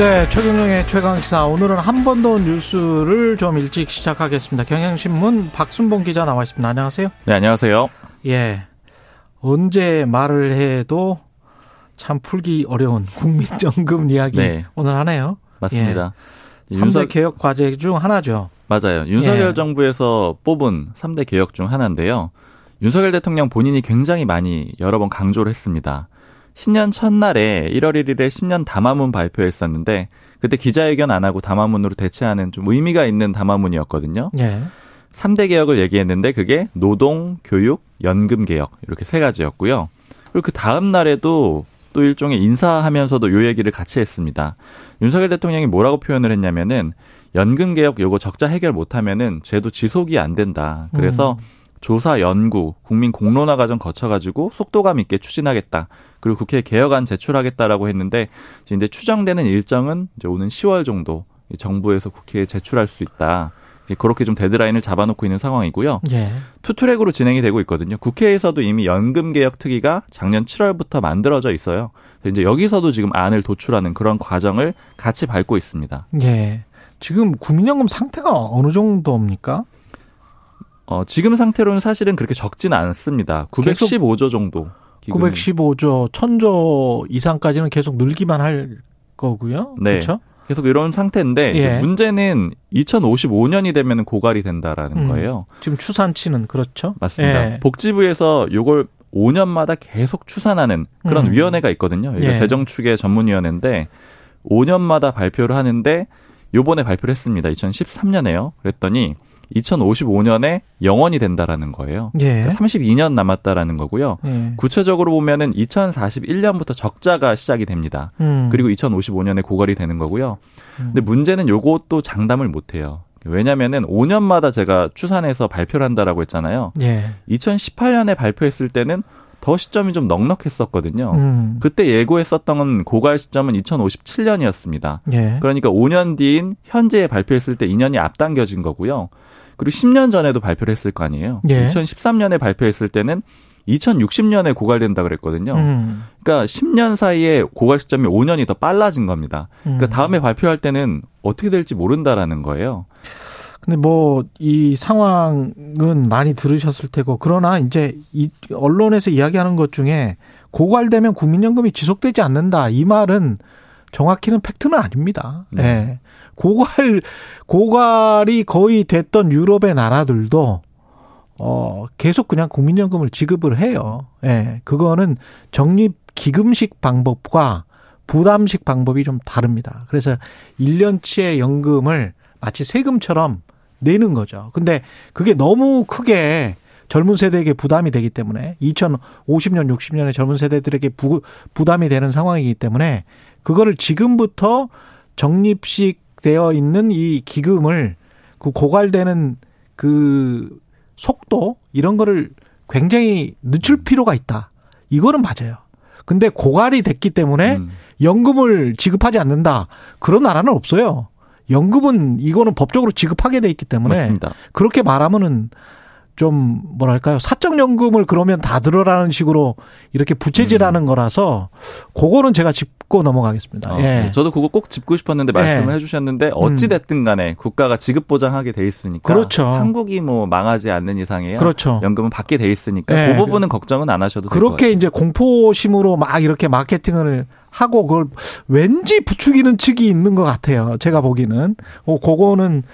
네, 최경영의 최강시사. 오늘은 한 번 더 뉴스를 좀 일찍 시작하겠습니다. 경향신문 박순봉 기자 나와 있습니다. 안녕하세요. 네, 안녕하세요. 예, 언제 말을 해도 참 풀기 어려운 국민연금 이야기 네. 오늘 하네요. 맞습니다. 예, 3대 개혁 과제 중 하나죠. 맞아요. 윤석열 예. 정부에서 뽑은 3대 개혁 중 하나인데요. 윤석열 대통령 본인이 굉장히 많이 여러 번 강조를 했습니다. 신년 첫날에 1월 1일에 신년 담화문 발표했었는데 그때 기자회견 안 하고 담화문으로 대체하는 좀 의미가 있는 담화문이었거든요. 네. 3대 개혁을 얘기했는데 그게 노동, 교육, 연금 개혁 이렇게 세 가지였고요. 그리고 그 다음 날에도 또 일종의 인사하면서도 요 얘기를 같이 했습니다. 윤석열 대통령이 뭐라고 표현을 했냐면은 연금 개혁 요거 적자 해결 못하면은 제도 지속이 안 된다. 그래서 조사, 연구, 국민 공론화 과정 거쳐가지고 속도감 있게 추진하겠다. 그리고 국회에 개혁안 제출하겠다라고 했는데 이제 추정되는 일정은 이제 오는 10월 정도 정부에서 국회에 제출할 수 있다. 이제 그렇게 좀 데드라인을 잡아놓고 있는 상황이고요. 예. 투트랙으로 진행이 되고 있거든요. 국회에서도 이미 연금개혁특위가 작년 7월부터 만들어져 있어요. 이제 여기서도 지금 안을 도출하는 그런 과정을 같이 밟고 있습니다. 예. 지금 국민연금 상태가 어느 정도입니까? 지금 상태로는 사실은 그렇게 적진 않습니다. 915조 정도. 915조, 1000조 이상까지는 계속 늘기만 할 거고요. 네. 그렇죠? 계속 이런 상태인데 예. 문제는 2055년이 되면 고갈이 된다라는 거예요. 지금 추산치는 그렇죠? 맞습니다. 예. 복지부에서 이걸 5년마다 계속 추산하는 그런 위원회가 있거든요. 예. 재정추계 전문위원회인데 5년마다 발표를 하는데 요번에 발표를 했습니다. 2013년에요. 그랬더니 2055년에 영원이 된다라는 거예요. 예. 그러니까 32년 남았다라는 거고요. 예. 구체적으로 보면은 2041년부터 적자가 시작이 됩니다. 그리고 2055년에 고갈이 되는 거고요. 근데 문제는 요것도 장담을 못 해요. 왜냐면은 5년마다 제가 추산해서 발표를 한다라고 했잖아요. 예. 2018년에 발표했을 때는 더 시점이 좀 넉넉했었거든요. 그때 예고했었던 고갈 시점은 2057년이었습니다. 예. 그러니까 5년 뒤인 현재에 발표했을 때 2년이 앞당겨진 거고요. 그리고 10년 전에도 발표를 했을 거 아니에요. 예. 2013년에 발표했을 때는 2060년에 고갈된다 그랬거든요. 그러니까 10년 사이에 고갈 시점이 5년이 더 빨라진 겁니다. 그러니까 다음에 발표할 때는 어떻게 될지 모른다라는 거예요. 근데 뭐 이 상황은 많이 들으셨을 테고, 그러나 이제 이 언론에서 이야기하는 것 중에 고갈되면 국민연금이 지속되지 않는다 이 말은 정확히는 팩트는 아닙니다. 네. 네. 고갈이 거의 됐던 유럽의 나라들도 계속 그냥 국민연금을 지급을 해요. 예. 네. 그거는 적립기금식 방법과 부담식 방법이 좀 다릅니다. 그래서 1년치의 연금을 마치 세금처럼 내는 거죠. 근데 그게 너무 크게 젊은 세대에게 부담이 되기 때문에 2050년, 60년에 젊은 세대들에게 부담이 되는 상황이기 때문에 그거를 지금부터 적립식 되어 있는 이 기금을 그 고갈되는 그 속도 이런 거를 굉장히 늦출 필요가 있다. 이거는 맞아요. 근데 고갈이 됐기 때문에 연금을 지급하지 않는다. 그런 나라는 없어요. 연금은 이거는 법적으로 지급하게 돼 있기 때문에 맞습니다. 그렇게 말하면은 좀 뭐랄까요, 사적연금을 그러면 다 들어라는 식으로 이렇게 부채질하는 거라서 그거는 제가 짚고 넘어가겠습니다. 예. 저도 그거 꼭 짚고 싶었는데 말씀을 예. 해주셨는데 어찌 됐든 간에 국가가 지급 보장하게 돼 있으니까 그렇죠. 한국이 뭐 망하지 않는 이상에요. 그렇죠. 연금은 받게 돼 있으니까 예. 그 부분은 걱정은 안 하셔도 될 것 같아요. 그렇게 이제 공포심으로 막 이렇게 마케팅을 하고 그걸 왠지 부추기는 측이 있는 것 같아요. 제가 보기는. 그거는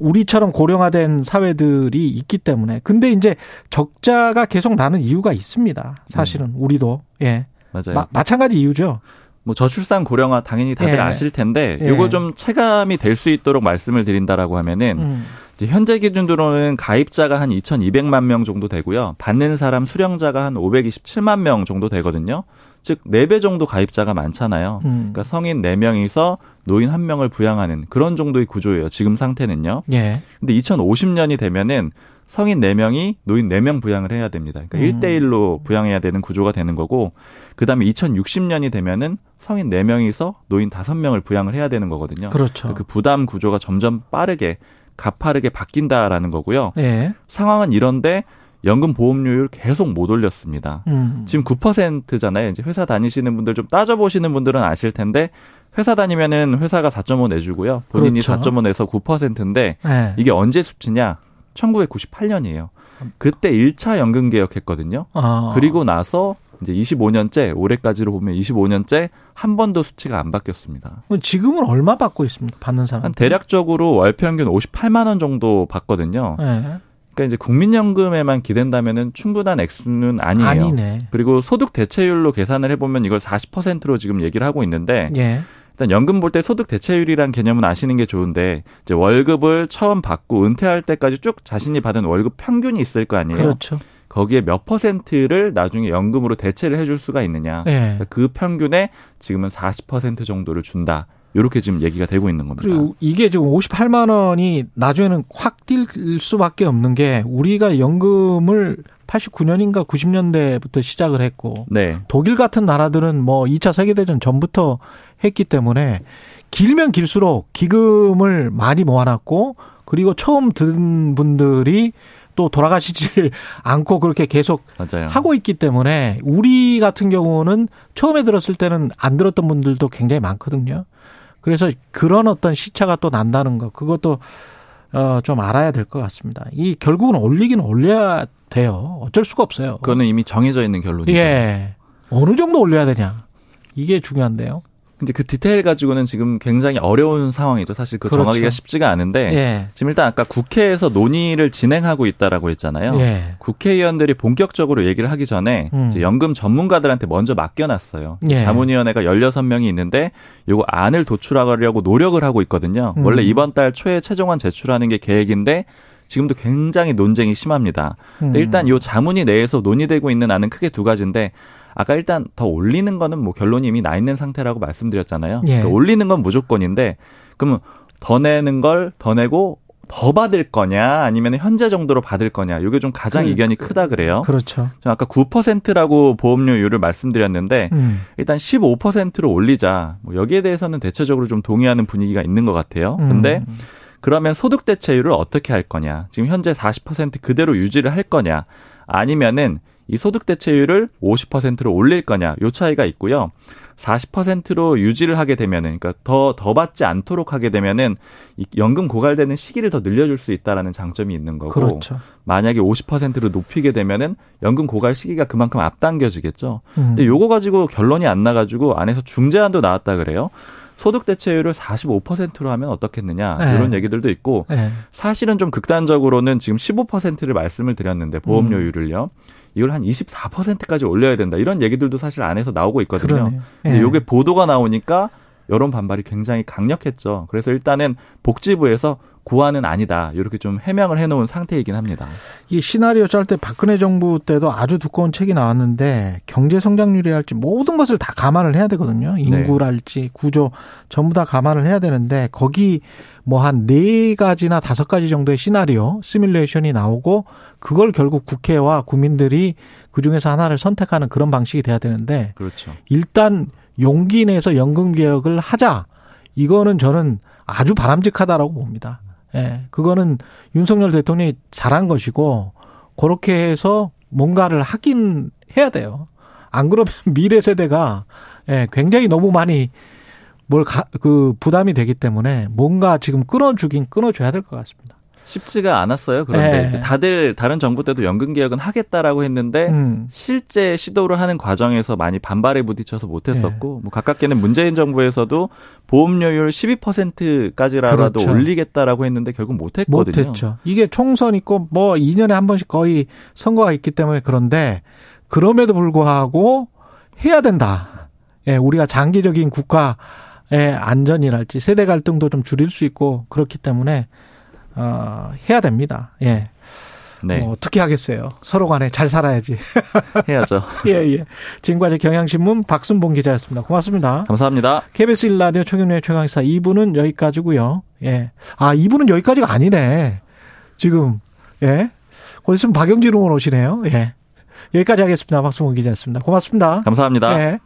우리처럼 고령화된 사회들이 있기 때문에. 근데 이제 적자가 계속 나는 이유가 있습니다. 사실은 우리도. 예. 맞아요. 마찬가지 이유죠. 뭐 저출산 고령화 당연히 다들 예. 아실 텐데 이거 좀 체감이 될 수 있도록 말씀을 드린다라고 하면은 이제 현재 기준으로는 가입자가 한 2,200만 명 정도 되고요. 받는 사람 수령자가 한 527만 명 정도 되거든요. 즉 4배 정도 가입자가 많잖아요. 그러니까 성인 4명이서 노인 1명을 부양하는 그런 정도의 구조예요. 지금 상태는요. 예. 근데 2050년이 되면은 성인 4명이 노인 4명 부양을 해야 됩니다. 그러니까 1대1로 부양해야 되는 구조가 되는 거고, 그 다음에 2060년이 되면은 성인 4명에서 노인 5명을 부양을 해야 되는 거거든요. 그렇죠. 그 부담 구조가 점점 빠르게, 가파르게 바뀐다라는 거고요. 예. 상황은 이런데, 연금 보험료율 계속 못 올렸습니다. 지금 9%잖아요. 이제 회사 다니시는 분들 좀 따져보시는 분들은 아실 텐데, 회사 다니면은 회사가 4.5 내주고요. 본인이 그렇죠. 4.5 내서 9%인데, 네. 이게 언제 수치냐? 1998년이에요. 그때 1차 연금 개혁했거든요. 아. 그리고 나서 이제 25년째, 올해까지로 보면 25년째 한 번도 수치가 안 바뀌었습니다. 지금은 얼마 받고 있습니까? 받는 사람? 한 대략적으로 월 평균 58만 원 정도 받거든요. 네. 그러니까 이제 국민연금에만 기댄다면은 충분한 액수는 아니에요. 아니네. 그리고 소득 대체율로 계산을 해보면 이걸 40%로 지금 얘기를 하고 있는데, 예. 일단 연금 볼 때 소득 대체율이란 개념은 아시는 게 좋은데, 이제 월급을 처음 받고 은퇴할 때까지 쭉 자신이 받은 월급 평균이 있을 거 아니에요. 그렇죠. 거기에 몇 퍼센트를 나중에 연금으로 대체를 해줄 수가 있느냐. 예. 그러니까 그 평균에 지금은 40% 정도를 준다. 이렇게 지금 얘기가 되고 있는 겁니다. 그리고 이게 지금 58만 원이 나중에는 확 뛸 수밖에 없는 게, 우리가 연금을 89년인가 90년대부터 시작을 했고, 네. 독일 같은 나라들은 뭐 2차 세계대전 전부터 했기 때문에 길면 길수록 기금을 많이 모아놨고, 그리고 처음 든 분들이 또 돌아가시질 않고 그렇게 계속 맞아요. 하고 있기 때문에, 우리 같은 경우는 처음에 들었을 때는 안 들었던 분들도 굉장히 많거든요. 그래서 그런 어떤 시차가 또 난다는 거, 그것도 좀 알아야 될 것 같습니다. 이 결국은 올리긴 올려야 돼요. 어쩔 수가 없어요. 그거는 이미 정해져 있는 결론이죠. 예. 어느 정도 올려야 되냐. 이게 중요한데요. 근데 그 디테일 가지고는 지금 굉장히 어려운 상황이죠. 사실 그 그렇죠. 정하기가 쉽지가 않은데 예. 지금 일단 아까 국회에서 논의를 진행하고 있다라고 했잖아요. 예. 국회의원들이 본격적으로 얘기를 하기 전에 이제 연금 전문가들한테 먼저 맡겨놨어요. 예. 자문위원회가 16명이 있는데 요거 안을 도출하려고 노력을 하고 있거든요. 원래 이번 달 초에 최종안 제출하는 게 계획인데 지금도 굉장히 논쟁이 심합니다. 근데 일단 요 자문위 내에서 논의되고 있는 안은 크게 두 가지인데, 아까 일단 더 올리는 거는 뭐 결론이 이미 나 있는 상태라고 말씀드렸잖아요. 예. 그러니까 올리는 건 무조건인데, 그러면 더 내는 걸 더 내고 더 받을 거냐 아니면 현재 정도로 받을 거냐, 이게 좀 가장 이견이 크다 그래요. 그렇죠. 아까 9%라고 보험료율을 말씀드렸는데 일단 15%로 올리자, 뭐 여기에 대해서는 대체적으로 좀 동의하는 분위기가 있는 것 같아요. 근데 그러면 소득 대체율을 어떻게 할 거냐, 지금 현재 40% 그대로 유지를 할 거냐, 아니면은 이 소득 대체율을 50%로 올릴 거냐, 요 차이가 있고요. 40%로 유지를 하게 되면은, 그러니까 더 받지 않도록 하게 되면은 이 연금 고갈되는 시기를 더 늘려줄 수 있다라는 장점이 있는 거고, 그렇죠. 만약에 50%로 높이게 되면은 연금 고갈 시기가 그만큼 앞당겨지겠죠. 근데 요거 가지고 결론이 안 나가지고 안에서 중재안도 나왔다 그래요. 소득 대체율을 45%로 하면 어떻겠느냐, 네. 이런 얘기들도 있고, 네. 사실은 좀 극단적으로는 지금 15%를 말씀을 드렸는데 보험료율을요. 이걸 한 24%까지 올려야 된다, 이런 얘기들도 사실 안에서 나오고 있거든요. 네. 근데 이게 보도가 나오니까 여론 반발이 굉장히 강력했죠. 그래서 일단은 복지부에서 고안은 아니다, 이렇게 좀 해명을 해놓은 상태이긴 합니다. 이 시나리오 짤 때 박근혜 정부 때도 아주 두꺼운 책이 나왔는데, 경제 성장률이랄지 모든 것을 다 감안을 해야 되거든요. 인구랄지 구조 전부 다 감안을 해야 되는데, 거기 뭐 한 4가지나 5가지 정도의 시나리오 시뮬레이션이 나오고, 그걸 결국 국회와 국민들이 그중에서 하나를 선택하는 그런 방식이 돼야 되는데, 그렇죠. 일단 용기 내서 연금 개혁을 하자, 이거는 저는 아주 바람직하다라고 봅니다. 예, 그거는 윤석열 대통령이 잘한 것이고, 그렇게 해서 뭔가를 하긴 해야 돼요. 안 그러면 미래 세대가 예, 굉장히 너무 많이 부담이 되기 때문에 뭔가 지금 끊어주긴 끊어줘야 될 것 같습니다. 쉽지가 않았어요. 그런데 이제 다들 다른 정부 때도 연금 개혁은 하겠다라고 했는데 실제 시도를 하는 과정에서 많이 반발에 부딪혀서 못했었고, 뭐 가깝게는 문재인 정부에서도 보험료율 12%까지라도 그렇죠. 올리겠다라고 했는데 결국 못했거든요. 못했죠. 이게 총선 있고 뭐 2년에 한 번씩 거의 선거가 있기 때문에. 그런데 그럼에도 불구하고 해야 된다. 예, 우리가 장기적인 국가의 안전이랄지 세대 갈등도 좀 줄일 수 있고 그렇기 때문에. 해야 됩니다. 예. 네. 뭐 어떻게 하겠어요. 서로 간에 잘 살아야지. 해야죠. 예, 예. 지금까지 경향신문 박순봉 기자였습니다. 고맙습니다. 감사합니다. KBS 1라디오 최경영의 최강시사 2부는 여기까지고요. 예. 아, 2부는 여기까지가 아니네. 지금 예. 곧 있으면 박영진 의원 오시네요. 예. 여기까지 하겠습니다. 박순봉 기자였습니다. 고맙습니다. 감사합니다. 예.